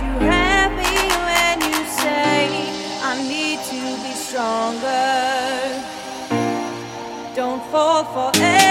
you happy when you say I need to be stronger? Don't fall for it.